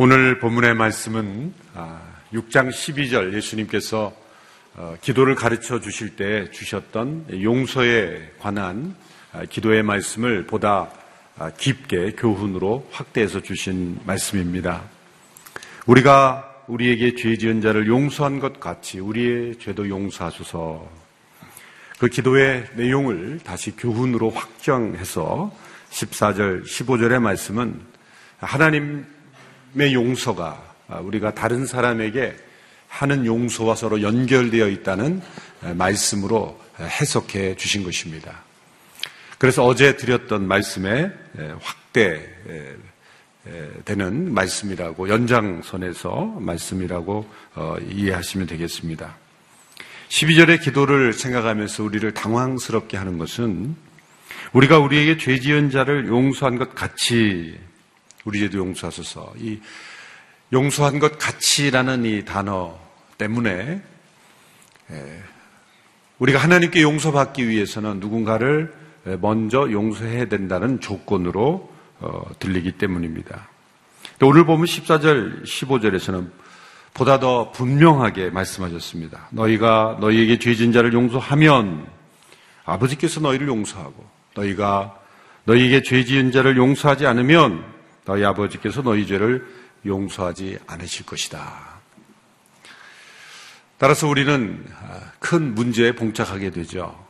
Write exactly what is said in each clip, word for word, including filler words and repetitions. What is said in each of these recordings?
오늘 본문의 말씀은 육 장 십이 절 예수님께서 기도를 가르쳐 주실 때 주셨던 용서에 관한 기도의 말씀을 보다 깊게 교훈으로 확대해서 주신 말씀입니다. 우리가 우리에게 죄 지은 자를 용서한 것 같이 우리의 죄도 용서하소서. 그 기도의 내용을 다시 교훈으로 확정해서 십사 절, 십오 절의 말씀은 하나님 의 용서가 우리가 다른 사람에게 하는 용서와 서로 연결되어 있다는 말씀으로 해석해 주신 것입니다. 그래서 어제 드렸던 말씀에 확대되는 말씀이라고, 연장선에서 말씀이라고 이해하시면 되겠습니다. 십이 절의 기도를 생각하면서 우리를 당황스럽게 하는 것은, 우리가 우리에게 죄 지은 자를 용서한 것 같이 우리 죄도 용서하소서. 이 용서한 것 같이라는 이 단어 때문에 우리가 하나님께 용서받기 위해서는 누군가를 먼저 용서해야 된다는 조건으로 들리기 때문입니다. 오늘 보면 십사 절, 십오 절에서는 보다 더 분명하게 말씀하셨습니다. 너희가 너희에게 죄 지은 자를 용서하면 아버지께서 너희를 용서하고, 너희가 너희에게 죄 지은 자를 용서하지 않으면 너희 아버지께서 너희 죄를 용서하지 않으실 것이다. 따라서 우리는 큰 문제에 봉착하게 되죠.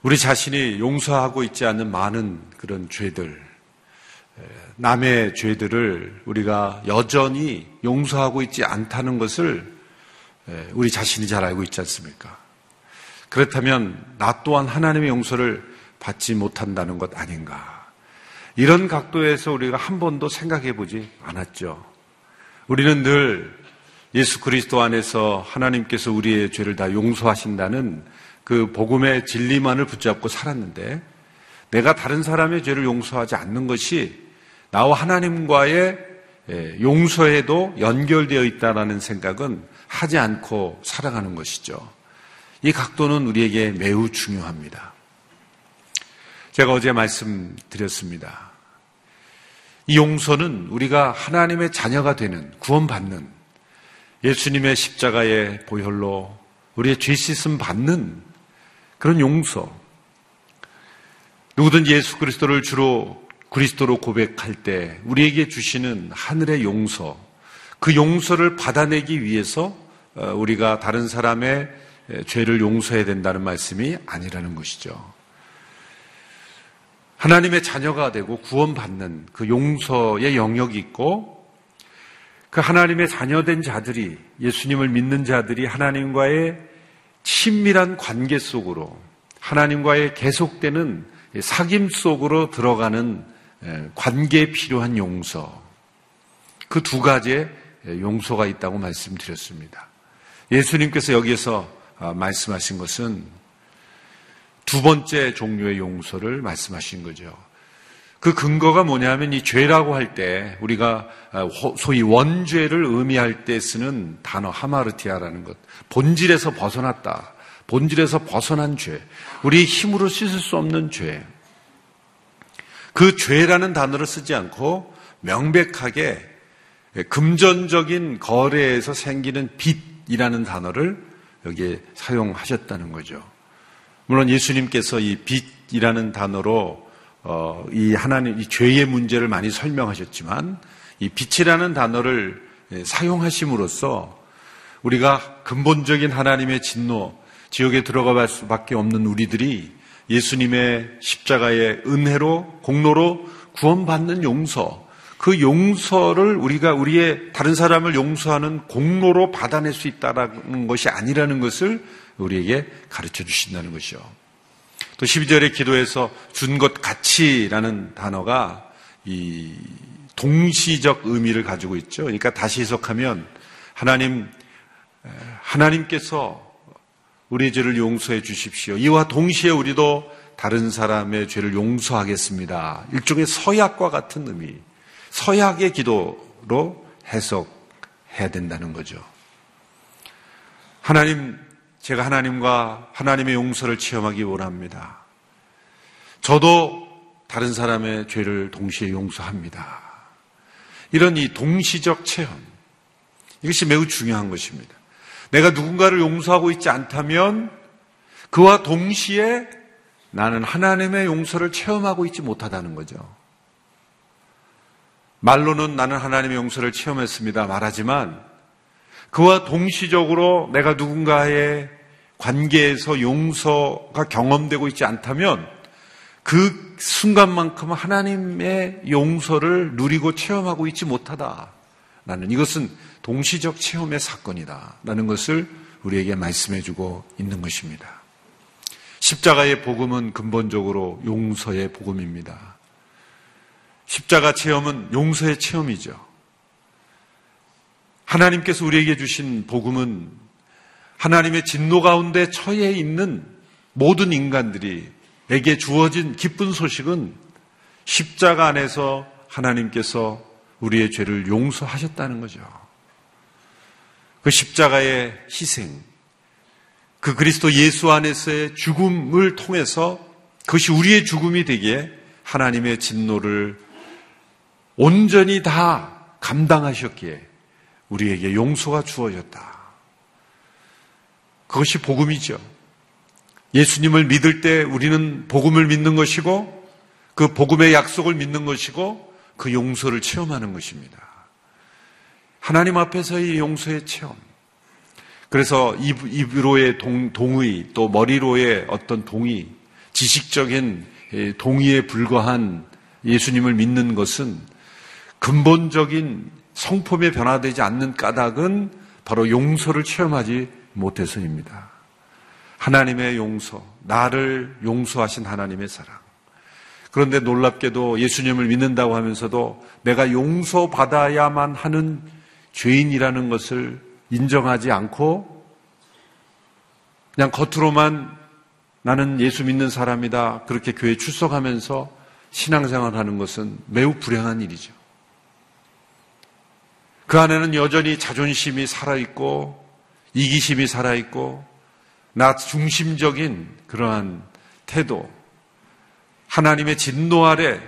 우리 자신이 용서하고 있지 않는 많은 그런 죄들, 남의 죄들을 우리가 여전히 용서하고 있지 않다는 것을 우리 자신이 잘 알고 있지 않습니까? 그렇다면 나 또한 하나님의 용서를 받지 못한다는 것 아닌가? 이런 각도에서 우리가 한 번도 생각해 보지 않았죠. 우리는 늘 예수 그리스도 안에서 하나님께서 우리의 죄를 다 용서하신다는 그 복음의 진리만을 붙잡고 살았는데, 내가 다른 사람의 죄를 용서하지 않는 것이 나와 하나님과의 용서에도 연결되어 있다는 생각은 하지 않고 살아가는 것이죠. 이 각도는 우리에게 매우 중요합니다. 제가 어제 말씀드렸습니다. 이 용서는 우리가 하나님의 자녀가 되는, 구원받는, 예수님의 십자가의 보혈로 우리의 죄 씻음 받는 그런 용서. 누구든 예수 그리스도를 주로 그리스도로 고백할 때 우리에게 주시는 하늘의 용서, 그 용서를 받아내기 위해서 우리가 다른 사람의 죄를 용서해야 된다는 말씀이 아니라는 것이죠. 하나님의 자녀가 되고 구원받는 그 용서의 영역이 있고, 그 하나님의 자녀된 자들이, 예수님을 믿는 자들이 하나님과의 친밀한 관계 속으로, 하나님과의 계속되는 사귐 속으로 들어가는 관계에 필요한 용서, 그 두 가지의 용서가 있다고 말씀드렸습니다. 예수님께서 여기에서 말씀하신 것은 두 번째 종류의 용서를 말씀하신 거죠. 그 근거가 뭐냐면, 이 죄라고 할 때 우리가 소위 원죄를 의미할 때 쓰는 단어 하마르티아라는 것, 본질에서 벗어났다, 본질에서 벗어난 죄, 우리 힘으로 씻을 수 없는 죄, 그 죄라는 단어를 쓰지 않고 명백하게 금전적인 거래에서 생기는 빚이라는 단어를 여기에 사용하셨다는 거죠. 물론 예수님께서 이 빚이라는 단어로 어, 이 하나님 이 죄의 문제를 많이 설명하셨지만, 이 빚이라는 단어를 사용하심으로써 우리가 근본적인 하나님의 진노, 지옥에 들어갈 수밖에 없는 우리들이 예수님의 십자가의 은혜로, 공로로 구원받는 용서, 그 용서를 우리가 우리의 다른 사람을 용서하는 공로로 받아낼 수 있다는 것이 아니라는 것을 우리에게 가르쳐 주신다는 것이요. 또 십이 절의 기도에서 준 것 같이라는 단어가 이 동시적 의미를 가지고 있죠. 그러니까 다시 해석하면, 하나님, 하나님께서 우리의 죄를 용서해 주십시오, 이와 동시에 우리도 다른 사람의 죄를 용서하겠습니다. 일종의 서약과 같은 의미, 서약의 기도로 해석해야 된다는 거죠. 하나님, 제가 하나님과 하나님의 용서를 체험하기 원합니다. 저도 다른 사람의 죄를 동시에 용서합니다. 이런 이 동시적 체험, 이것이 매우 중요한 것입니다. 내가 누군가를 용서하고 있지 않다면 그와 동시에 나는 하나님의 용서를 체험하고 있지 못하다는 거죠. 말로는 나는 하나님의 용서를 체험했습니다 말하지만 그와 동시적으로 내가 누군가의 관계에서 용서가 경험되고 있지 않다면 그 순간만큼은 하나님의 용서를 누리고 체험하고 있지 못하다라는, 이것은 동시적 체험의 사건이다라는 것을 우리에게 말씀해주고 있는 것입니다. 십자가의 복음은 근본적으로 용서의 복음입니다. 십자가 체험은 용서의 체험이죠. 하나님께서 우리에게 주신 복음은 하나님의 진노 가운데 처해 있는 모든 인간들에게 주어진 기쁜 소식은 십자가 안에서 하나님께서 우리의 죄를 용서하셨다는 거죠. 그 십자가의 희생, 그 그리스도 예수 안에서의 죽음을 통해서 그것이 우리의 죽음이 되기에 하나님의 진노를 온전히 다 감당하셨기에 우리에게 용서가 주어졌다. 그것이 복음이죠. 예수님을 믿을 때 우리는 복음을 믿는 것이고 그 복음의 약속을 믿는 것이고 그 용서를 체험하는 것입니다. 하나님 앞에서의 용서의 체험. 그래서 입, 입으로의 동, 동의, 또 머리로의 어떤 동의, 지식적인 동의에 불과한 예수님을 믿는 것은 근본적인 성품에 변화되지 않는 까닭은 바로 용서를 체험하지 못해서입니다. 하나님의 용서, 나를 용서하신 하나님의 사랑. 그런데 놀랍게도 예수님을 믿는다고 하면서도 내가 용서받아야만 하는 죄인이라는 것을 인정하지 않고 그냥 겉으로만 나는 예수 믿는 사람이다 그렇게 교회에 출석하면서 신앙생활하는 것은 매우 불행한 일이죠. 그 안에는 여전히 자존심이 살아있고 이기심이 살아있고 나 중심적인 그러한 태도, 하나님의 진노 아래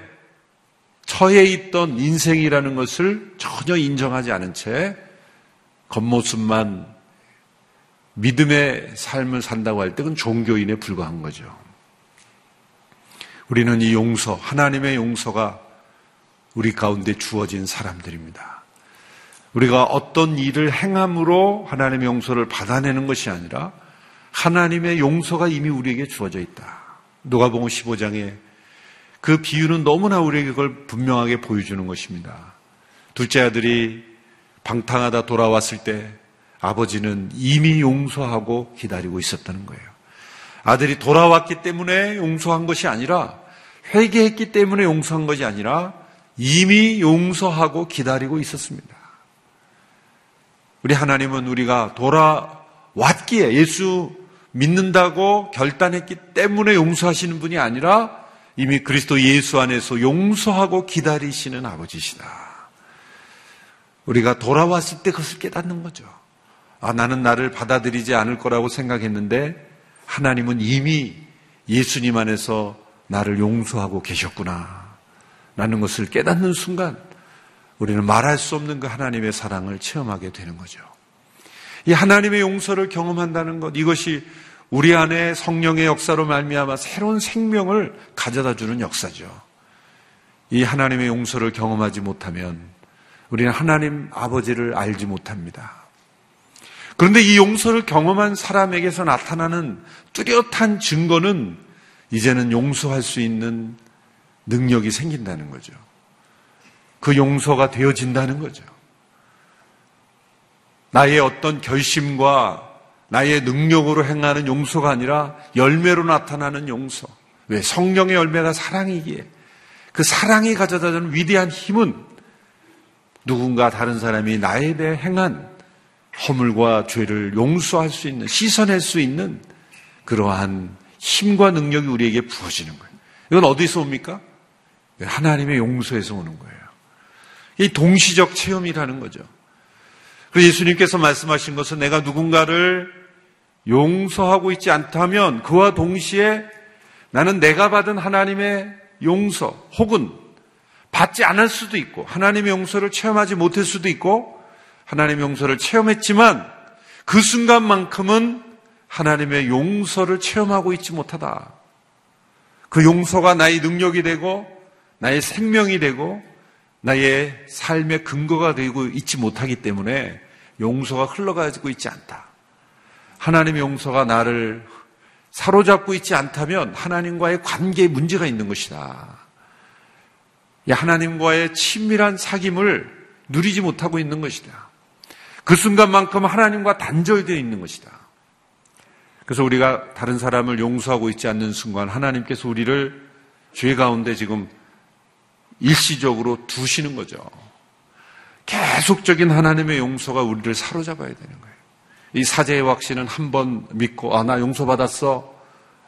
처해 있던 인생이라는 것을 전혀 인정하지 않은 채 겉모습만 믿음의 삶을 산다고 할 때 그건 종교인에 불과한 거죠. 우리는 이 용서, 하나님의 용서가 우리 가운데 주어진 사람들입니다. 우리가 어떤 일을 행함으로 하나님의 용서를 받아내는 것이 아니라 하나님의 용서가 이미 우리에게 주어져 있다. 누가복음 십오 장에 그 비유는 너무나 우리에게 그걸 분명하게 보여주는 것입니다. 둘째 아들이 방탕하다 돌아왔을 때 아버지는 이미 용서하고 기다리고 있었다는 거예요. 아들이 돌아왔기 때문에 용서한 것이 아니라, 회개했기 때문에 용서한 것이 아니라 이미 용서하고 기다리고 있었습니다. 우리 하나님은 우리가 돌아왔기에, 예수 믿는다고 결단했기 때문에 용서하시는 분이 아니라 이미 그리스도 예수 안에서 용서하고 기다리시는 아버지시다. 우리가 돌아왔을 때 그것을 깨닫는 거죠. 아, 나는 나를 받아들이지 않을 거라고 생각했는데 하나님은 이미 예수님 안에서 나를 용서하고 계셨구나 라는 것을 깨닫는 순간 우리는 말할 수 없는 그 하나님의 사랑을 체험하게 되는 거죠. 이 하나님의 용서를 경험한다는 것, 이것이 우리 안에 성령의 역사로 말미암아 새로운 생명을 가져다주는 역사죠. 이 하나님의 용서를 경험하지 못하면 우리는 하나님 아버지를 알지 못합니다. 그런데 이 용서를 경험한 사람에게서 나타나는 뚜렷한 증거는 이제는 용서할 수 있는 능력이 생긴다는 거죠. 그 용서가 되어진다는 거죠. 나의 어떤 결심과 나의 능력으로 행하는 용서가 아니라 열매로 나타나는 용서. 왜? 성령의 열매가 사랑이기에 그 사랑이 가져다주는 위대한 힘은 누군가 다른 사람이 나에 대해 행한 허물과 죄를 용서할 수 있는, 씻어낼 수 있는 그러한 힘과 능력이 우리에게 부어지는 거예요. 이건 어디서 옵니까? 하나님의 용서에서 오는 거예요. 이 동시적 체험이라는 거죠. 그래서 예수님께서 말씀하신 것은 내가 누군가를 용서하고 있지 않다면 그와 동시에 나는 내가 받은 하나님의 용서 혹은 받지 않을 수도 있고 하나님의 용서를 체험하지 못할 수도 있고 하나님의 용서를 체험했지만 그 순간만큼은 하나님의 용서를 체험하고 있지 못하다. 그 용서가 나의 능력이 되고 나의 생명이 되고 나의 삶의 근거가 되고 있지 못하기 때문에 용서가 흘러가지고 있지 않다. 하나님의 용서가 나를 사로잡고 있지 않다면 하나님과의 관계에 문제가 있는 것이다. 하나님과의 친밀한 사귐을 누리지 못하고 있는 것이다. 그 순간만큼 하나님과 단절되어 있는 것이다. 그래서 우리가 다른 사람을 용서하고 있지 않는 순간 하나님께서 우리를 죄 가운데 지금 일시적으로 두시는 거죠. 계속적인 하나님의 용서가 우리를 사로잡아야 되는 거예요. 이 사죄의 확신은 한 번 믿고 아, 나 용서받았어.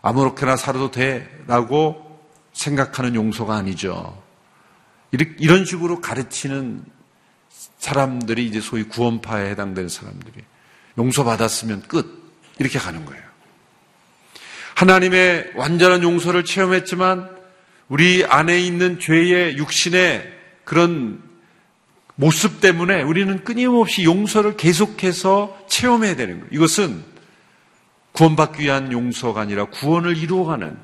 아무렇게나 살아도 돼. 라고 생각하는 용서가 아니죠. 이런 식으로 가르치는 사람들이 이제 소위 구원파에 해당되는 사람들이 용서받았으면 끝. 이렇게 가는 거예요. 하나님의 완전한 용서를 체험했지만 우리 안에 있는 죄의 육신의 그런 모습 때문에 우리는 끊임없이 용서를 계속해서 체험해야 되는 거예요. 이것은 구원받기 위한 용서가 아니라 구원을 이루어가는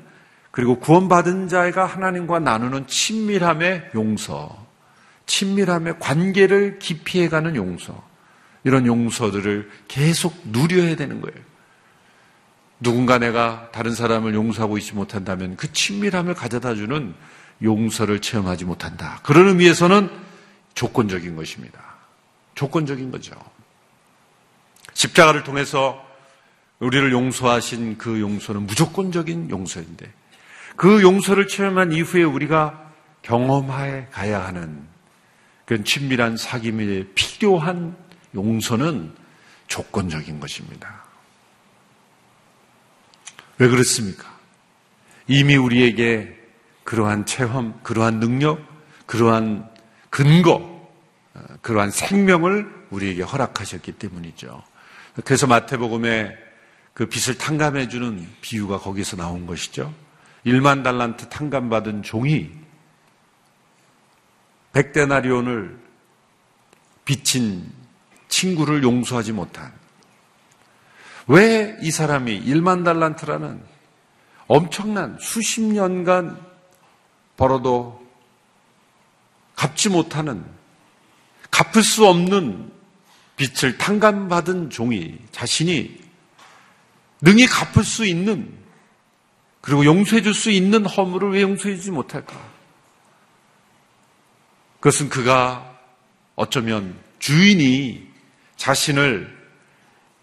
그리고 구원받은 자가 하나님과 나누는 친밀함의 용서, 친밀함의 관계를 기피해가는 용서, 이런 용서들을 계속 누려야 되는 거예요. 누군가 내가 다른 사람을 용서하고 있지 못한다면 그 친밀함을 가져다주는 용서를 체험하지 못한다. 그런 의미에서는 조건적인 것입니다. 조건적인 거죠. 십자가를 통해서 우리를 용서하신 그 용서는 무조건적인 용서인데 그 용서를 체험한 이후에 우리가 경험해 가야 하는 그런 친밀한 사귐에 필요한 용서는 조건적인 것입니다. 왜 그렇습니까? 이미 우리에게 그러한 체험, 그러한 능력, 그러한 근거, 그러한 생명을 우리에게 허락하셨기 때문이죠. 그래서 마태복음에 그 빚을 탕감해주는 비유가 거기서 나온 것이죠. 일만 달란트 탕감받은 종이 백데나리온을 빚진 친구를 용서하지 못한, 왜 이 사람이 일만 달란트라는 엄청난 수십 년간 벌어도 갚지 못하는, 갚을 수 없는 빚을 탕감받은 종이 자신이 능히 갚을 수 있는 그리고 용서해 줄 수 있는 허물을 왜 용서해 주지 못할까? 그것은 그가 어쩌면 주인이 자신을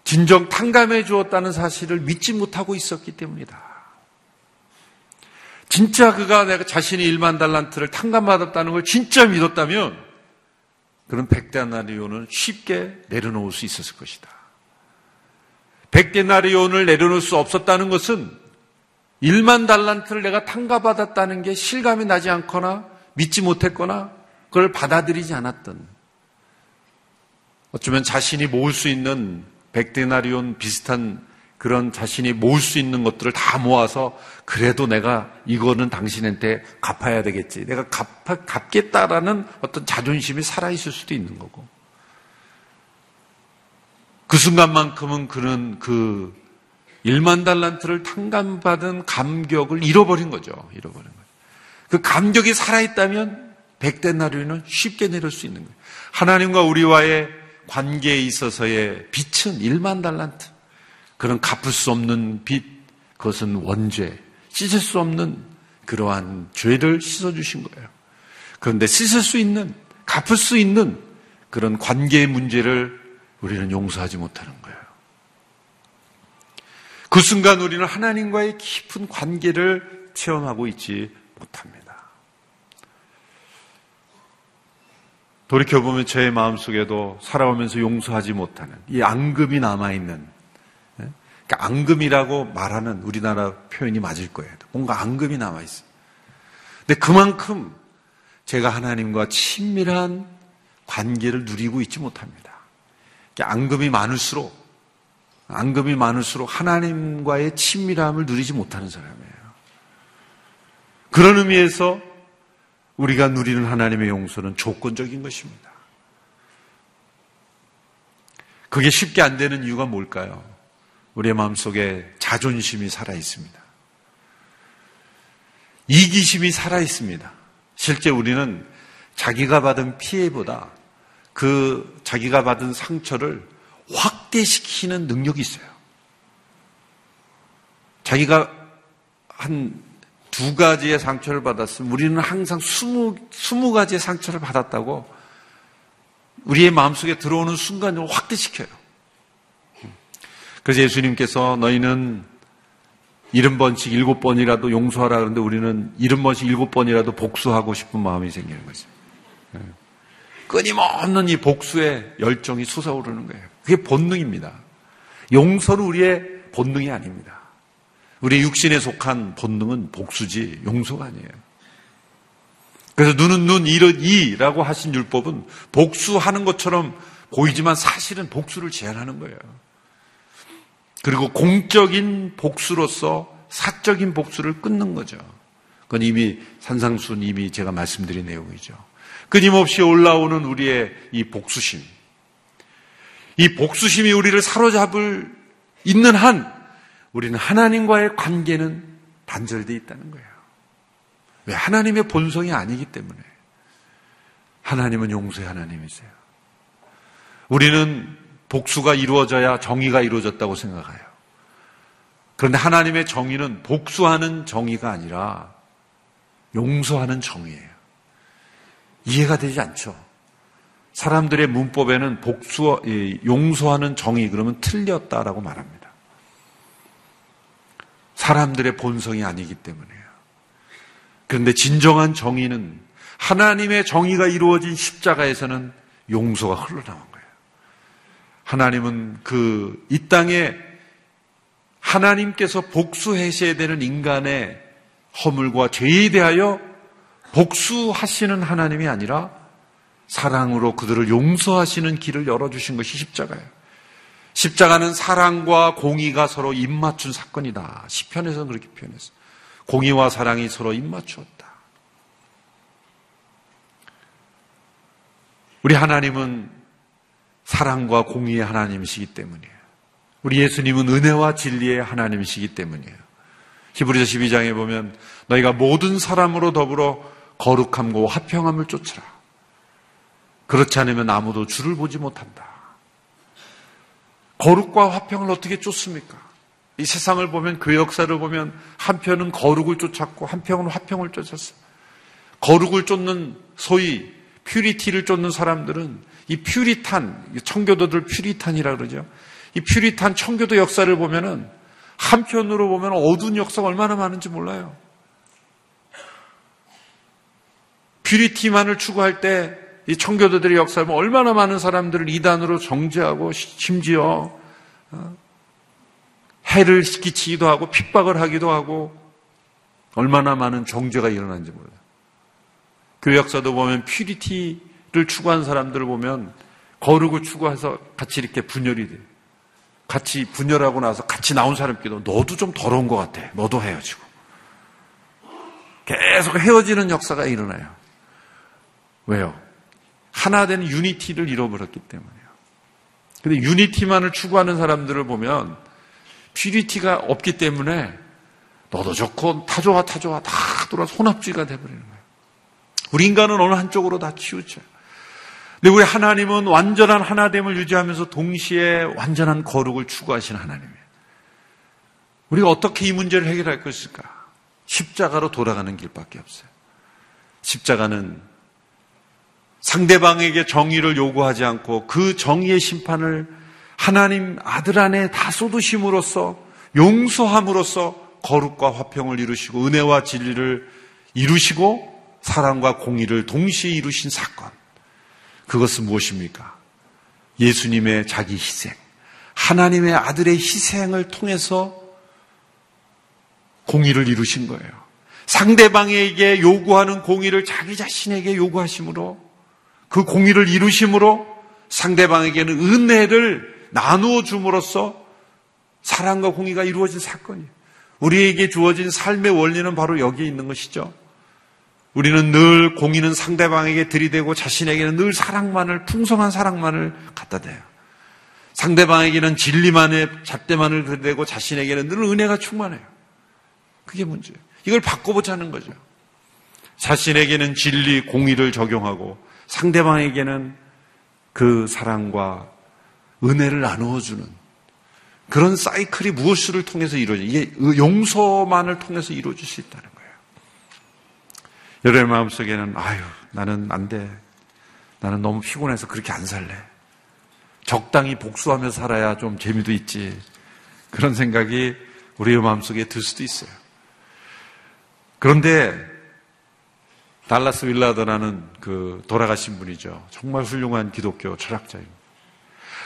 진정 탕감해 주었다는 사실을 믿지 못하고 있었기 때문이다. 진짜 그가 내가 자신이 일만 달란트를 탕감받았다는 걸 진짜 믿었다면 그런 백데나리온은 쉽게 내려놓을 수 있었을 것이다. 백데나리온을 내려놓을 수 없었다는 것은 일만 달란트를 내가 탕감받았다는 게 실감이 나지 않거나 믿지 못했거나 그걸 받아들이지 않았던, 어쩌면 자신이 모을 수 있는 백데나리온 비슷한 그런 자신이 모을 수 있는 것들을 다 모아서 그래도 내가 이거는 당신한테 갚아야 되겠지, 내가 갚아, 갚겠다라는 어떤 자존심이 살아있을 수도 있는 거고, 그 순간만큼은 그는 그 일만 달란트를 탕감받은 감격을 잃어버린 거죠. 잃어버린 거죠. 그 감격이 살아있다면 백데나리온은 쉽게 내릴 수 있는 거예요. 하나님과 우리와의 관계에 있어서의 빚은 일만 달란트, 그런 갚을 수 없는 빚, 그것은 원죄, 씻을 수 없는 그러한 죄를 씻어주신 거예요. 그런데 씻을 수 있는, 갚을 수 있는 그런 관계의 문제를 우리는 용서하지 못하는 거예요. 그 순간 우리는 하나님과의 깊은 관계를 체험하고 있지 못합니다. 돌이켜보면 저의 마음속에도 살아오면서 용서하지 못하는 이 앙금이 남아있는, 그러니까 앙금이라고 말하는 우리나라 표현이 맞을 거예요. 뭔가 앙금이 남아있어요. 근데 그만큼 제가 하나님과 친밀한 관계를 누리고 있지 못합니다. 그러니까 앙금이 많을수록, 앙금이 많을수록 하나님과의 친밀함을 누리지 못하는 사람이에요. 그런 의미에서 우리가 누리는 하나님의 용서는 조건적인 것입니다. 그게 쉽게 안 되는 이유가 뭘까요? 우리의 마음속에 자존심이 살아있습니다. 이기심이 살아있습니다. 실제 우리는 자기가 받은 피해보다 그 자기가 받은 상처를 확대시키는 능력이 있어요. 자기가 한 두 가지의 상처를 받았으면 우리는 항상 스무, 스무 가지의 상처를 받았다고 우리의 마음속에 들어오는 순간을 확대시켜요. 그래서 예수님께서 너희는 일흔 번씩 일곱 번이라도 용서하라 그러는데 우리는 일흔 번씩 일곱 번이라도 복수하고 싶은 마음이 생기는 거죠. 끊임없는 이 복수의 열정이 솟아오르는 거예요. 그게 본능입니다. 용서는 우리의 본능이 아닙니다. 우리 육신에 속한 본능은 복수지 용서가 아니에요. 그래서 눈은 눈, 이는 이라고 하신 율법은 복수하는 것처럼 보이지만 사실은 복수를 제한하는 거예요. 그리고 공적인 복수로서 사적인 복수를 끊는 거죠. 그건 이미 산상수훈 이미 제가 말씀드린 내용이죠. 끊임없이 올라오는 우리의 이 복수심. 이 복수심이 우리를 사로잡을 있는 한 우리는 하나님과의 관계는 단절되어 있다는 거예요. 왜? 하나님의 본성이 아니기 때문에. 하나님은 용서의 하나님이세요. 우리는 복수가 이루어져야 정의가 이루어졌다고 생각해요. 그런데 하나님의 정의는 복수하는 정의가 아니라 용서하는 정의예요. 이해가 되지 않죠? 사람들의 문법에는 복수, 용서하는 정의 그러면 틀렸다라고 말합니다. 사람들의 본성이 아니기 때문에요. 그런데 진정한 정의는 하나님의 정의가 이루어진 십자가에서는 용서가 흘러나온 거예요. 하나님은 그 이 땅에 하나님께서 복수하셔야 되는 인간의 허물과 죄에 대하여 복수하시는 하나님이 아니라 사랑으로 그들을 용서하시는 길을 열어주신 것이 십자가예요. 십자가는 사랑과 공의가 서로 입맞춘 사건이다. 시편에서는 그렇게 표현했어요. 공의와 사랑이 서로 입맞추었다. 우리 하나님은 사랑과 공의의 하나님이시기 때문이에요. 우리 예수님은 은혜와 진리의 하나님이시기 때문이에요. 히브리서 십이 장에 보면 너희가 모든 사람으로 더불어 거룩함과 화평함을 쫓으라. 그렇지 않으면 아무도 주를 보지 못한다. 거룩과 화평을 어떻게 쫓습니까? 이 세상을 보면 그 역사를 보면 한편은 거룩을 쫓았고 한편은 화평을 쫓았어요. 거룩을 쫓는 소위 퓨리티를 쫓는 사람들은 이 퓨리탄, 청교도들 퓨리탄이라 그러죠. 이 퓨리탄 청교도 역사를 보면은 한편으로 보면 어두운 역사가 얼마나 많은지 몰라요. 퓨리티만을 추구할 때 이 청교도들의 역사를 보면 얼마나 많은 사람들을 이단으로 정죄하고 심지어 해를 끼치기도 하고 핍박을 하기도 하고 얼마나 많은 정죄가 일어난지 몰라요. 교회 역사도 보면 퓨리티를 추구한 사람들을 보면 거룩을 추구해서 같이 이렇게 분열이 돼요. 같이 분열하고 나서 같이 나온 사람끼리도 너도 좀 더러운 것 같아. 너도 헤어지고. 계속 헤어지는 역사가 일어나요. 왜요? 하나 되는 유니티를 잃어버렸기 때문이에요. 근데 유니티만을 추구하는 사람들을 보면 퓨리티가 없기 때문에 너도 좋고 타조와 타조와 다 돌아서 혼합주의가 돼버리는 거예요. 우리 인간은 어느 한쪽으로 다 치우쳐요. 근데 우리 하나님은 완전한 하나됨을 유지하면서 동시에 완전한 거룩을 추구하시는 하나님이에요. 우리가 어떻게 이 문제를 해결할 것일까? 십자가로 돌아가는 길밖에 없어요. 십자가는 상대방에게 정의를 요구하지 않고 그 정의의 심판을 하나님 아들 안에 다 쏟으심으로써 용서함으로써 거룩과 화평을 이루시고 은혜와 진리를 이루시고 사랑과 공의를 동시에 이루신 사건. 그것은 무엇입니까? 예수님의 자기 희생, 하나님의 아들의 희생을 통해서 공의를 이루신 거예요. 상대방에게 요구하는 공의를 자기 자신에게 요구하심으로 그 공의를 이루심으로 상대방에게는 은혜를 나누어 줌으로써 사랑과 공의가 이루어진 사건이에요. 우리에게 주어진 삶의 원리는 바로 여기에 있는 것이죠. 우리는 늘 공의는 상대방에게 들이대고 자신에게는 늘 사랑만을, 풍성한 사랑만을 갖다 대요. 상대방에게는 진리만의 잣대만을 들이대고 자신에게는 늘 은혜가 충만해요. 그게 문제예요. 이걸 바꿔보자는 거죠. 자신에게는 진리, 공의를 적용하고 상대방에게는 그 사랑과 은혜를 나누어주는 그런 사이클이 무엇을 통해서 이루어져요? 이게 용서만을 통해서 이루어질 수 있다는 거예요. 여러분의 마음속에는 아유, 나는 안 돼. 나는 너무 피곤해서 그렇게 안 살래. 적당히 복수하며 살아야 좀 재미도 있지. 그런 생각이 우리의 마음속에 들 수도 있어요. 그런데 달라스 윌라더라는 그 돌아가신 분이죠. 정말 훌륭한 기독교 철학자입니다.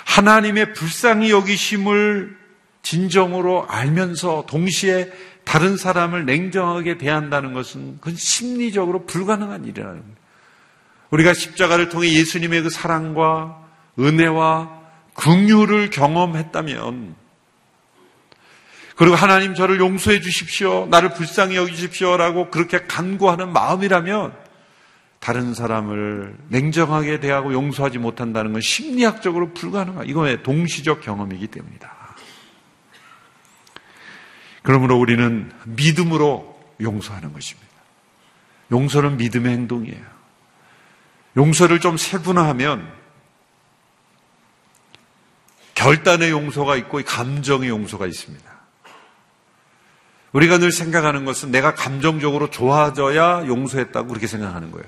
하나님의 불쌍히 여기심을 진정으로 알면서 동시에 다른 사람을 냉정하게 대한다는 것은 그건 심리적으로 불가능한 일이라는 겁니다. 우리가 십자가를 통해 예수님의 그 사랑과 은혜와 긍휼을 경험했다면, 그리고 하나님 저를 용서해 주십시오, 나를 불쌍히 여기십시오라고 그렇게 간구하는 마음이라면 다른 사람을 냉정하게 대하고 용서하지 못한다는 건 심리학적으로 불가능한, 이건 동시적 경험이기 때문이다. 그러므로 우리는 믿음으로 용서하는 것입니다. 용서는 믿음의 행동이에요. 용서를 좀 세분화하면 결단의 용서가 있고 감정의 용서가 있습니다. 우리가 늘 생각하는 것은 내가 감정적으로 좋아져야 용서했다고 그렇게 생각하는 거예요.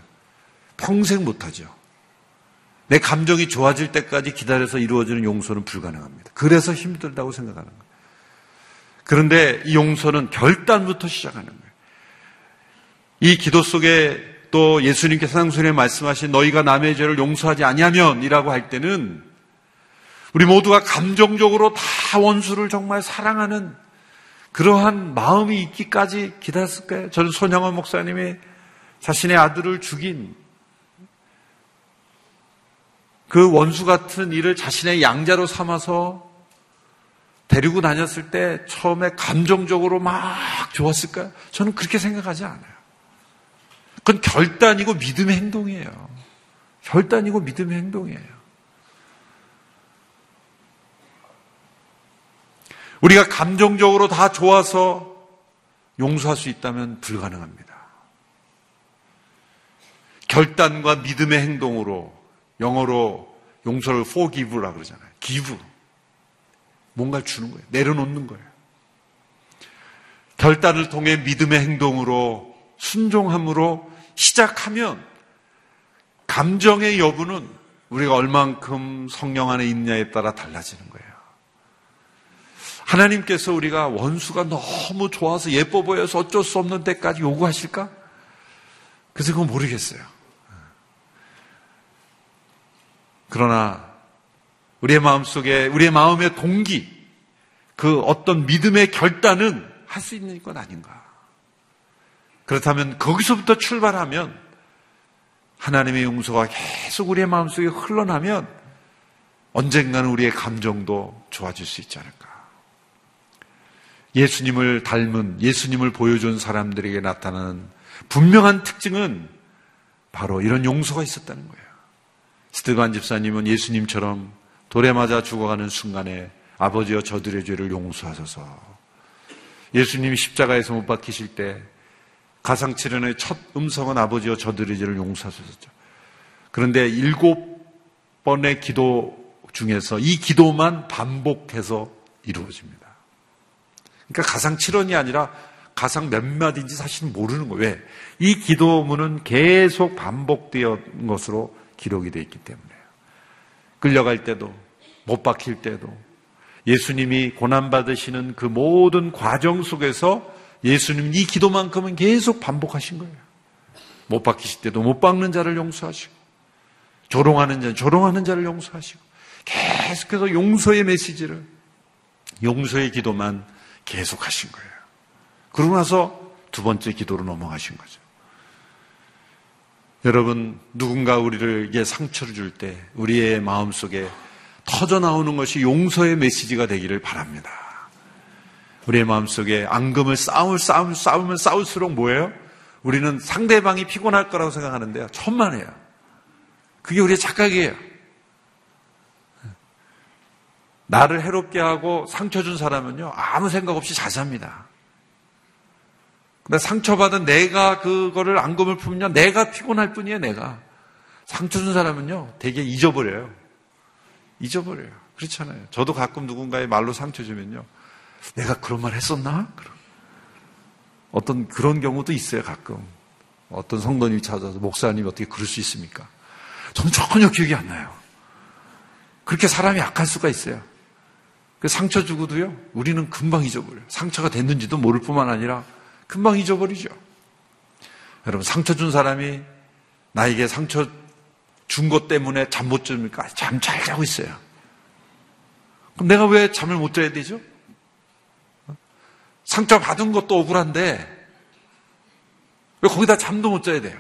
평생 못하죠. 내 감정이 좋아질 때까지 기다려서 이루어지는 용서는 불가능합니다. 그래서 힘들다고 생각하는 거예요. 그런데 이 용서는 결단부터 시작하는 거예요. 이 기도 속에 또 예수님께서 산상순에 말씀하신 너희가 남의 죄를 용서하지 아니하면 이라고 할 때는 우리 모두가 감정적으로 다 원수를 정말 사랑하는 그러한 마음이 있기까지 기다렸을까요? 저는 손형원 목사님이 자신의 아들을 죽인 그 원수 같은 일을 자신의 양자로 삼아서 데리고 다녔을 때 처음에 감정적으로 막 좋았을까요? 저는 그렇게 생각하지 않아요. 그건 결단이고 믿음의 행동이에요. 결단이고 믿음의 행동이에요. 우리가 감정적으로 다 좋아서 용서할 수 있다면 불가능합니다. 결단과 믿음의 행동으로, 영어로 용서를 forgive라고 그러잖아요. give. 뭔가를 주는 거예요. 내려놓는 거예요. 결단을 통해 믿음의 행동으로, 순종함으로 시작하면 감정의 여부는 우리가 얼만큼 성령 안에 있냐에 따라 달라지는 거예요. 하나님께서 우리가 원수가 너무 좋아서 예뻐 보여서 어쩔 수 없는 때까지 요구하실까? 그래서 그건 모르겠어요. 그러나 우리의 마음속에, 우리의 마음의 동기, 그 어떤 믿음의 결단은 할 수 있는 건 아닌가. 그렇다면 거기서부터 출발하면 하나님의 용서가 계속 우리의 마음속에 흘러나면 언젠가는 우리의 감정도 좋아질 수 있지 않을까. 예수님을 닮은, 예수님을 보여준 사람들에게 나타나는 분명한 특징은 바로 이런 용서가 있었다는 거예요. 스테반 집사님은 예수님처럼 돌에 맞아 죽어가는 순간에 아버지여 저들의 죄를 용서하소서. 예수님이 십자가에서 못 박히실 때 가상칠언의 첫 음성은 아버지여 저들의 죄를 용서하소서죠. 그런데 일곱 번의 기도 중에서 이 기도만 반복해서 이루어집니다. 그러니까 가상칠언이 아니라 가상 몇 마디인지 사실은 모르는 거예요. 왜? 이 기도문은 계속 반복되었던 것으로 기록이 되어 있기 때문에요. 끌려갈 때도, 못 박힐 때도, 예수님이 고난받으시는 그 모든 과정 속에서 예수님은 이 기도만큼은 계속 반복하신 거예요. 못 박히실 때도 못 박는 자를 용서하시고, 조롱하는 자, 조롱하는 자를 용서하시고, 계속해서 용서의 메시지를, 용서의 기도만 계속 하신 거예요. 그러고 나서 두 번째 기도로 넘어가신 거죠. 여러분, 누군가 우리에게 상처를 줄 때 우리의 마음속에 터져나오는 것이 용서의 메시지가 되기를 바랍니다. 우리의 마음속에 앙금을 쌓으면 쌓을수록 뭐예요? 우리는 상대방이 피곤할 거라고 생각하는데요. 천만에요. 그게 우리의 착각이에요. 나를 해롭게 하고 상처 준 사람은요, 아무 생각 없이 자자합니다. 근데 상처받은 내가 그거를 안금을 품으면 내가 피곤할 뿐이에요, 내가. 상처 준 사람은요, 되게 잊어버려요. 잊어버려요. 그렇잖아요. 저도 가끔 누군가의 말로 상처 주면요, 내가 그런 말 했었나? 그럼. 어떤 그런 경우도 있어요, 가끔. 어떤 성도님이 찾아서 목사님이 어떻게 그럴 수 있습니까? 저는 전혀 기억이 안 나요. 그렇게 사람이 약할 수가 있어요. 상처 주고도요, 우리는 금방 잊어버려요. 상처가 됐는지도 모를 뿐만 아니라 금방 잊어버리죠. 여러분, 상처 준 사람이 나에게 상처 준 것 때문에 잠 못 줍니까? 잠 잘 자고 있어요. 그럼 내가 왜 잠을 못 자야 되죠? 상처 받은 것도 억울한데 왜 거기다 잠도 못 자야 돼요?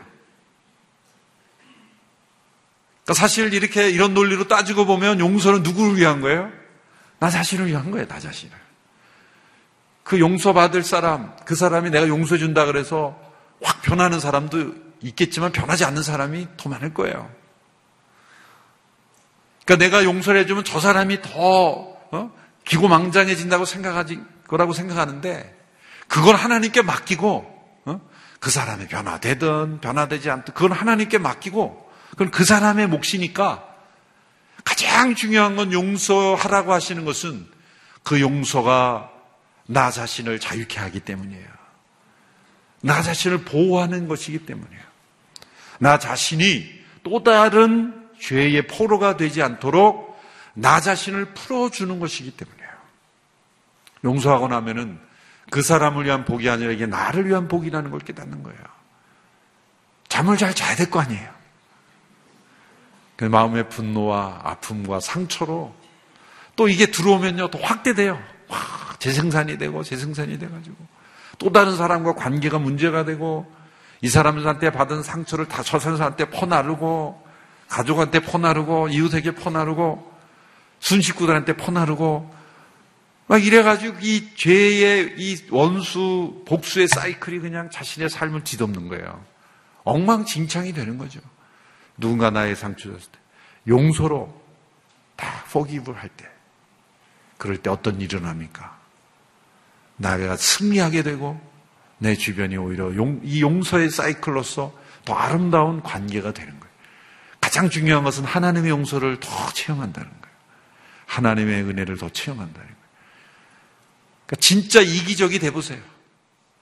그러니까 사실 이렇게 이런 논리로 따지고 보면 용서는 누구를 위한 거예요? 나 자신을 위한 거예요, 나 자신을. 그 용서받을 사람, 그 사람이 내가 용서해준다 그래서 확 변하는 사람도 있겠지만 변하지 않는 사람이 더 많을 거예요. 그러니까 내가 용서를 해주면 저 사람이 더 어? 기고망장해진다고 생각하지 거라고 생각하는데 그건 하나님께 맡기고 어? 그 사람이 변화되든 변화되지 않든 그건 하나님께 맡기고 그건 그 사람의 몫이니까 가장 중요한 건 용서하라고 하시는 것은 그 용서가 나 자신을 자유케 하기 때문이에요. 나 자신을 보호하는 것이기 때문이에요. 나 자신이 또 다른 죄의 포로가 되지 않도록 나 자신을 풀어주는 것이기 때문이에요. 용서하고 나면은 그 사람을 위한 복이 아니라 이게 나를 위한 복이라는 걸 깨닫는 거예요. 잠을 잘 자야 될 거 아니에요. 그 마음의 분노와 아픔과 상처로 또 이게 들어오면요, 또 확대돼요. 확 재생산이 되고 재생산이 돼가지고 또 다른 사람과 관계가 문제가 되고 이 사람한테 받은 상처를 다 저 사람한테 퍼나르고 가족한테 퍼나르고 이웃에게 퍼나르고 순식구들한테 퍼나르고 막 이래가지고 이 죄의 이 원수 복수의 사이클이 그냥 자신의 삶을 뒤덮는 거예요. 엉망진창이 되는 거죠. 누군가 나의 상처 줬을 때 용서로 다 forgive 할 때 그럴 때 어떤 일이 일어납니까? 나가 승리하게 되고 내 주변이 오히려 용, 이 용서의 사이클로서 더 아름다운 관계가 되는 거예요. 가장 중요한 것은 하나님의 용서를 더 체험한다는 거예요. 하나님의 은혜를 더 체험한다는 거예요. 그러니까 진짜 이기적이 돼보세요.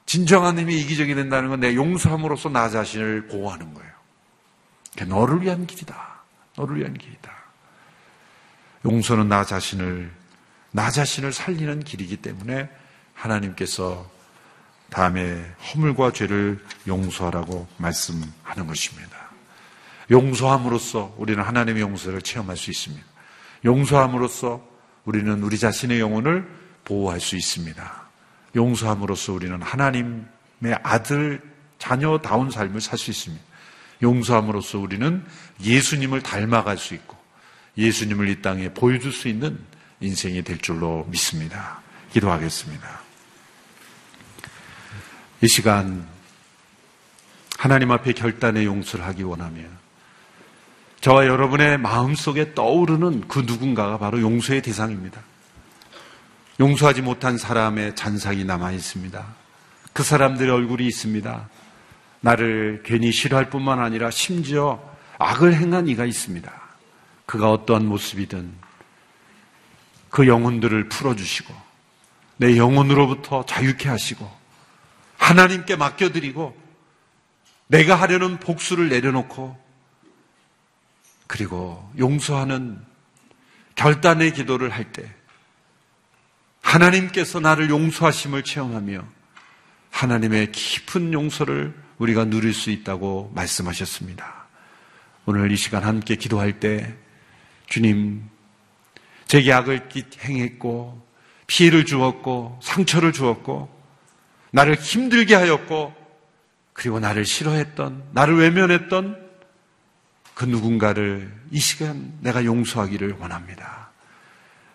진정한 의미의 이기적이 된다는 건 내 용서함으로써 나 자신을 보호하는 거예요. 그러니까 너를 위한 길이다. 너를 위한 길이다. 용서는 나 자신을 나 자신을 살리는 길이기 때문에 하나님께서 다음에 허물과 죄를 용서하라고 말씀하는 것입니다. 용서함으로써 우리는 하나님의 용서를 체험할 수 있습니다. 용서함으로써 우리는 우리 자신의 영혼을 보호할 수 있습니다. 용서함으로써 우리는 하나님의 아들, 자녀다운 삶을 살 수 있습니다. 용서함으로써 우리는 예수님을 닮아갈 수 있고 예수님을 이 땅에 보여줄 수 있는 인생이 될 줄로 믿습니다. 기도하겠습니다. 이 시간 하나님 앞에 결단의 용서를 하기 원하며 저와 여러분의 마음속에 떠오르는 그 누군가가 바로 용서의 대상입니다. 용서하지 못한 사람의 잔상이 남아있습니다. 그 사람들의 얼굴이 있습니다. 나를 괜히 싫어할 뿐만 아니라 심지어 악을 행한 이가 있습니다. 그가 어떠한 모습이든 그 영혼들을 풀어주시고 내 영혼으로부터 자유케 하시고 하나님께 맡겨드리고 내가 하려는 복수를 내려놓고 그리고 용서하는 결단의 기도를 할 때 하나님께서 나를 용서하심을 체험하며 하나님의 깊은 용서를 우리가 누릴 수 있다고 말씀하셨습니다. 오늘 이 시간 함께 기도할 때 주님 제게 악을 행했고 피해를 주었고 상처를 주었고 나를 힘들게 하였고 그리고 나를 싫어했던 나를 외면했던 그 누군가를 이 시간 내가 용서하기를 원합니다.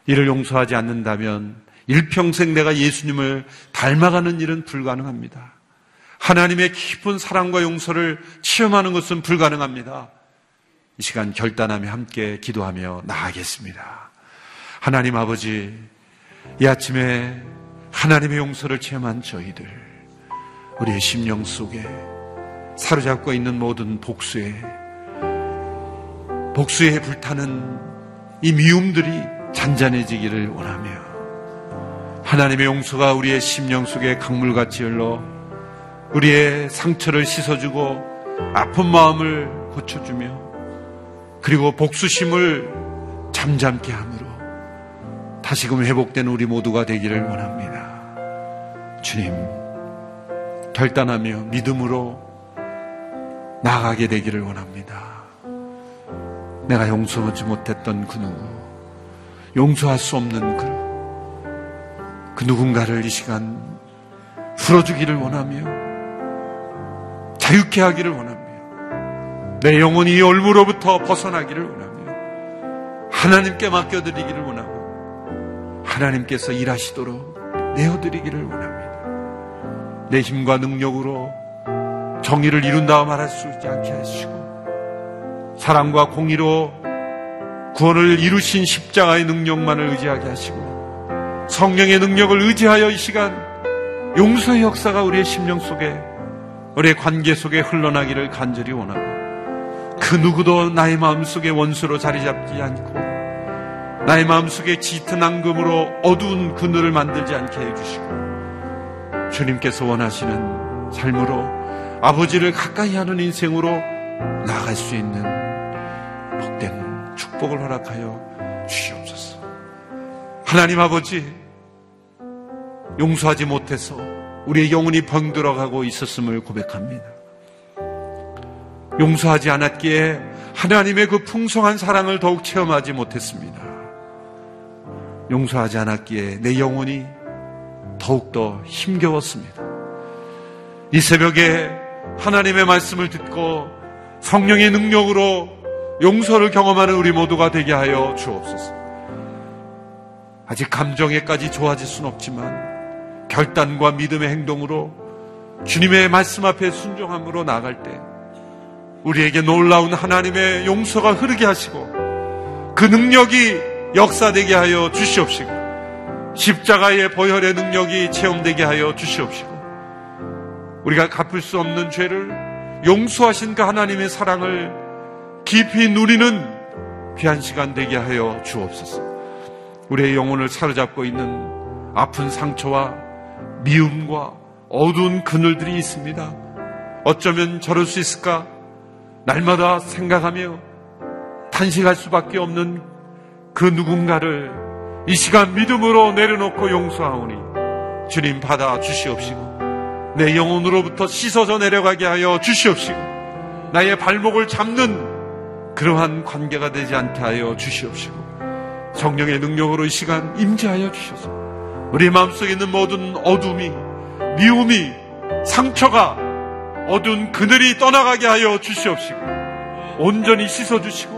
이를 용서하지 않는다면 일평생 내가 예수님을 닮아가는 일은 불가능합니다. 하나님의 깊은 사랑과 용서를 체험하는 것은 불가능합니다. 이 시간 결단하며 함께 기도하며 나아가겠습니다. 하나님 아버지, 이 아침에 하나님의 용서를 체험한 저희들, 우리의 심령 속에 사로잡고 있는 모든 복수의 복수에 불타는 이 미움들이 잔잔해지기를 원하며, 하나님의 용서가 우리의 심령 속에 강물같이 흘러 우리의 상처를 씻어주고 아픈 마음을 고쳐주며, 그리고 복수심을 잠잠게 함으로 다시금 회복된 우리 모두가 되기를 원합니다. 주님, 결단하며 믿음으로 나아가게 되기를 원합니다. 내가 용서하지 못했던 그 누구, 용서할 수 없는 그, 그 누군가를 이 시간 풀어주기를 원하며 자유케 하기를 원하며, 내 영혼이 이 올무로부터 벗어나기를 원하며, 하나님께 맡겨드리기를 원하고, 하나님께서 일하시도록 내어드리기를 원합니다. 내 힘과 능력으로 정의를 이룬다고 말할 수 있지 않게 하시고, 사랑과 공의로 구원을 이루신 십자가의 능력만을 의지하게 하시고, 성령의 능력을 의지하여 이 시간 용서의 역사가 우리의 심령 속에, 우리의 관계 속에 흘러나기를 간절히 원하고, 그 누구도 나의 마음속에 원수로 자리잡지 않고, 나의 마음속에 짙은 앙금으로 어두운 그늘을 만들지 않게 해주시고, 주님께서 원하시는 삶으로, 아버지를 가까이 하는 인생으로 나아갈 수 있는 복된 축복을 허락하여 주시옵소서. 하나님 아버지, 용서하지 못해서 우리의 영혼이 병들어가고 있었음을 고백합니다. 용서하지 않았기에 하나님의 그 풍성한 사랑을 더욱 체험하지 못했습니다. 용서하지 않았기에 내 영혼이 더욱더 힘겨웠습니다. 이 새벽에 하나님의 말씀을 듣고 성령의 능력으로 용서를 경험하는 우리 모두가 되게 하여 주옵소서. 아직 감정에까지 좋아질 수는 없지만, 결단과 믿음의 행동으로 주님의 말씀 앞에 순종함으로 나아갈 때 우리에게 놀라운 하나님의 용서가 흐르게 하시고, 그 능력이 역사되게 하여 주시옵시고, 십자가의 보혈의 능력이 체험되게 하여 주시옵시고, 우리가 갚을 수 없는 죄를 용서하신 그 하나님의 사랑을 깊이 누리는 귀한 시간 되게 하여 주옵소서. 우리의 영혼을 사로잡고 있는 아픈 상처와 미움과 어두운 그늘들이 있습니다. 어쩌면 저럴 수 있을까? 날마다 생각하며 탄식할 수밖에 없는 그 누군가를 이 시간 믿음으로 내려놓고 용서하오니, 주님 받아 주시옵시고, 내 영혼으로부터 씻어져 내려가게 하여 주시옵시고, 나의 발목을 잡는 그러한 관계가 되지 않게 하여 주시옵시고, 성령의 능력으로 이 시간 임재하여 주셔서 우리 마음속에 있는 모든 어둠이, 미움이, 상처가, 어두운 그늘이 떠나가게 하여 주시옵시고, 온전히 씻어주시고,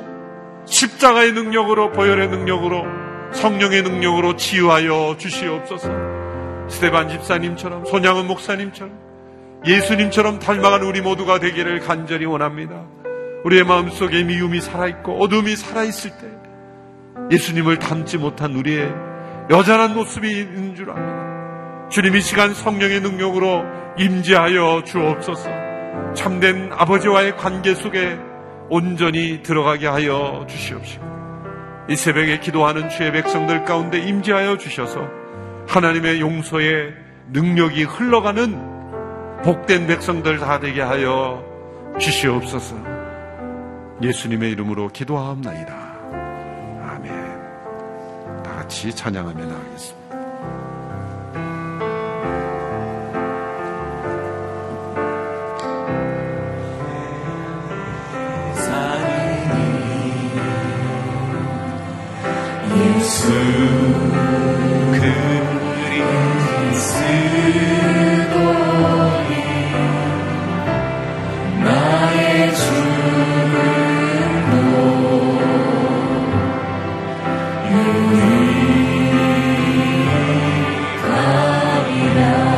십자가의 능력으로, 보혈의 능력으로, 성령의 능력으로 치유하여 주시옵소서. 스데반 집사님처럼, 손양은 목사님처럼, 예수님처럼 닮아간 우리 모두가 되기를 간절히 원합니다. 우리의 마음속에 미움이 살아있고 어둠이 살아있을 때 예수님을 닮지 못한 우리의 여전한 모습이 있는 줄 압니다. 주님, 이 시간 성령의 능력으로 임재하여 주옵소서. 참된 아버지와의 관계 속에 온전히 들어가게 하여 주시옵시고, 이 새벽에 기도하는 주의 백성들 가운데 임재하여 주셔서 하나님의 용서의 능력이 흘러가는 복된 백성들 다 되게 하여 주시옵소서. 예수님의 이름으로 기도하옵나이다. 아멘. 다 같이 찬양하며 나가겠습니다. 예수 그리스도의 나의 주로 유익하리라.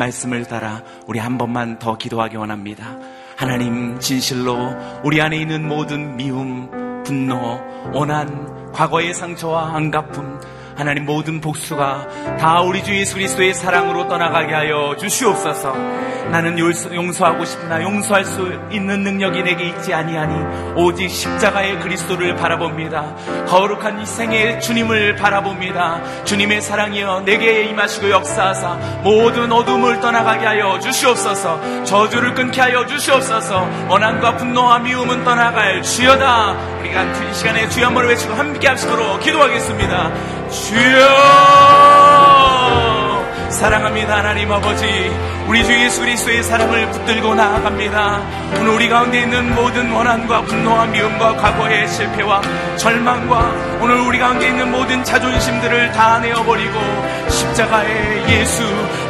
말씀을 따라 우리 한 번만 더 기도하기 원합니다. 하나님, 진실로 우리 안에 있는 모든 미움, 분노, 원한, 과거의 상처와 안갚음, 하나님 모든 복수가 다 우리 주 예수 그리스도의 사랑으로 떠나가게 하여 주시옵소서. 나는 용서하고 싶으나 용서할 수 있는 능력이 내게 있지 아니하니 오직 십자가의 그리스도를 바라봅니다. 거룩한 이 생의 주님을 바라봅니다. 주님의 사랑이여 내게 임하시고 역사하사 모든 어둠을 떠나가게 하여 주시옵소서. 저주를 끊게 하여 주시옵소서. 원한과 분노와 미움은 떠나갈 주여다. 우리가 이 시간에 주여 한번 외치고 함께 합시도록 기도하겠습니다. 주여, 사랑합니다. 하나님 아버지, 우리 주 예수 그리스도의 사랑을 붙들고 나아갑니다. 오늘 우리 가운데 있는 모든 원한과 분노와 미움과 과거의 실패와 절망과 오늘 우리 가운데 있는 모든 자존심들을 다 내어버리고 십자가의 예수,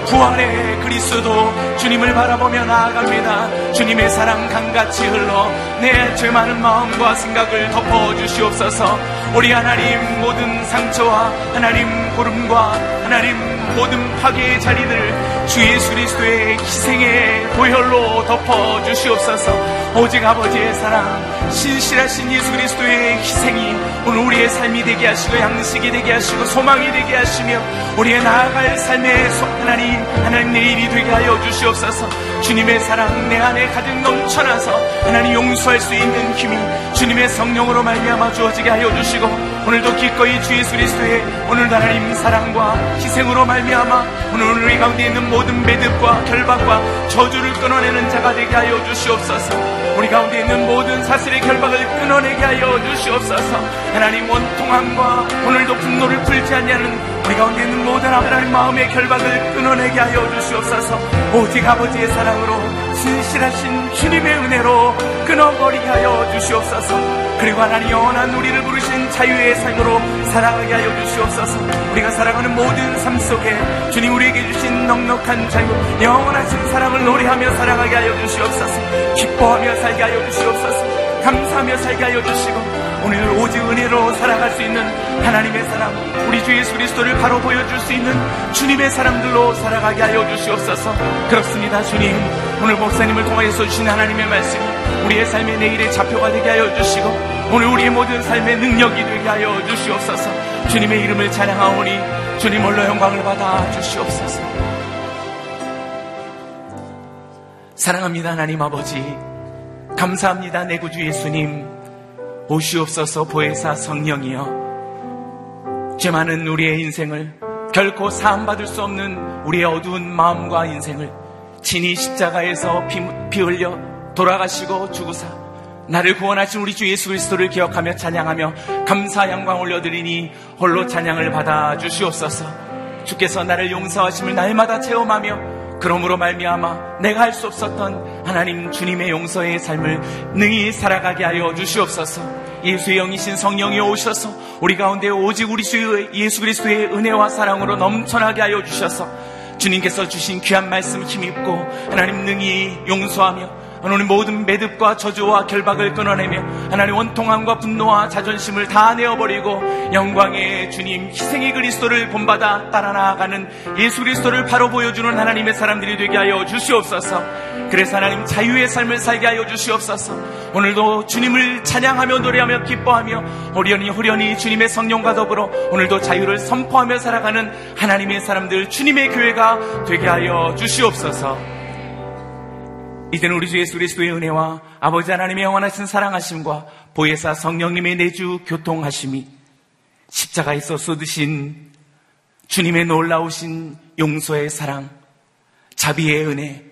부활의 그리스도 주님을 바라보며 나아갑니다. 주님의 사랑 강같이 흘러 내 죄 많은 마음과 생각을 덮어주시옵소서. 우리 하나님 모든 상처와 하나님 고름과 하나님 모든 파괴의 자리를 주 예수 그리스도의 희생의 보혈로 덮어주시옵소서. 오직 아버지의 사랑, 신실하신 예수 그리스도의 희생이 오늘 우리의 삶이 되게 하시고 양식이 되게 하시고 소망이 되게 하시며 우리의 나아갈 삶의 속 하나님 하나님 내일이 되게 하여 주시옵소서. 주님의 사랑 내 안에 가득 넘쳐나서 하나님 용서할 수 있는 힘이 주님의 성령으로 말미암아 주어지게 하여 주시고 오늘도 기꺼이 주 예수 그리스도의 오늘도 하나님 사랑과 희생으로 말미암아 오늘 우리 가운데 있는 모든 매듭과 결박과 저주를 끊어내는 자가 되게 하여 주시옵소서. 우리 가운데 있는 모든 사슬의 결박을 끊어내게 하여 주시옵소서. 하나님, 원통함과 오늘도 분노를 풀지 않냐는 우리 가운데 있는 모든 하나님 마음의 결박을 끊어내게 하여 주시옵소서. 오직 아버지의 사랑으로 진실하신 주님의 은혜로 끊어버리게 하여 주시옵소서. 그리고 하나님 영원한 우리를 부르신 자유의 삶으로 살아가게 하여 주시옵소서. 우리가 살아가는 모든 삶 속에 주님 우리에게 주신 넉넉한 자유, 영원하신 사랑을 노래하며 살아가게 하여 주시옵소서. 기뻐하며 살게 하여 주시옵소서. 감사하며 살게 하여 주시고 오늘 오직 은혜로 살아갈 수 있는 하나님의 사랑, 우리 주 예수 그리스도를 바로 보여줄 수 있는 주님의 사람들로 살아가게 하여 주시옵소서. 그렇습니다 주님, 오늘 목사님을 통하여서 주신 하나님의 말씀이 우리의 삶의 내일의 좌표가 되게 하여 주시고 오늘 우리의 모든 삶의 능력이 되게 하여 주시옵소서. 주님의 이름을 찬양하오니 주님 홀로 영광을 받아 주시옵소서. 사랑합니다 하나님 아버지, 감사합니다 내 구주 예수님. 오시옵소서. 보혜사 성령이여, 죄 많은 우리의 인생을, 결코 사함받을 수 없는 우리의 어두운 마음과 인생을 친히 십자가에서 피, 피 흘려 돌아가시고 주구사 나를 구원하신 우리 주 예수 그리스도를 기억하며 찬양하며 감사 영광 올려드리니 홀로 찬양을 받아 주시옵소서. 주께서 나를 용서하심을 날마다 체험하며 그러므로 말미암아 내가 할 수 없었던 하나님 주님의 용서의 삶을 능히 살아가게 하여 주시옵소서. 예수의 영이신 성령이 오셔서 우리 가운데 오직 우리 주 예수 그리스도의 은혜와 사랑으로 넘쳐나게 하여 주셔서 주님께서 주신 귀한 말씀 힘입고 하나님 능히 용서하며 하나님 모든 매듭과 저주와 결박을 끊어내며 하나님 원통함과 분노와 자존심을 다 내어버리고 영광의 주님 희생의 그리스도를 본받아 따라 나아가는 예수 그리스도를 바로 보여주는 하나님의 사람들이 되게 하여 주시옵소서. 그래서 하나님 자유의 삶을 살게 하여 주시옵소서. 오늘도 주님을 찬양하며 노래하며 기뻐하며 호련히 호련히 주님의 성령과 더불어 오늘도 자유를 선포하며 살아가는 하나님의 사람들 주님의 교회가 되게 하여 주시옵소서. 이제는 우리 주 예수 그리스도의 은혜와 아버지 하나님의 영원하신 사랑하심과 보혜사 성령님의 내주 교통하심이 십자가에서 쏟으신 주님의 놀라우신 용서의 사랑, 자비의 은혜,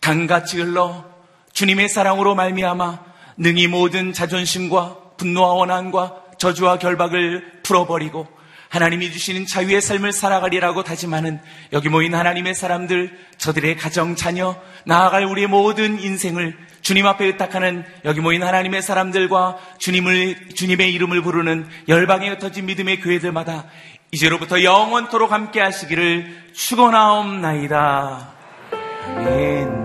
강같이 흘러 주님의 사랑으로 말미암아 능히 모든 자존심과 분노와 원한과 저주와 결박을 풀어버리고 하나님이 주시는 자유의 삶을 살아가리라고 다짐하는 여기 모인 하나님의 사람들, 저들의 가정, 자녀, 나아갈 우리의 모든 인생을 주님 앞에 의탁하는 여기 모인 하나님의 사람들과 주님을, 주님의 이름을 부르는 열방에 흩어진 믿음의 교회들마다 이제로부터 영원토록 함께 하시기를 축원하옵나이다. 아멘.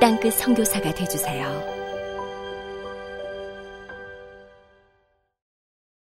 땅끝 선교사가 되어주세요.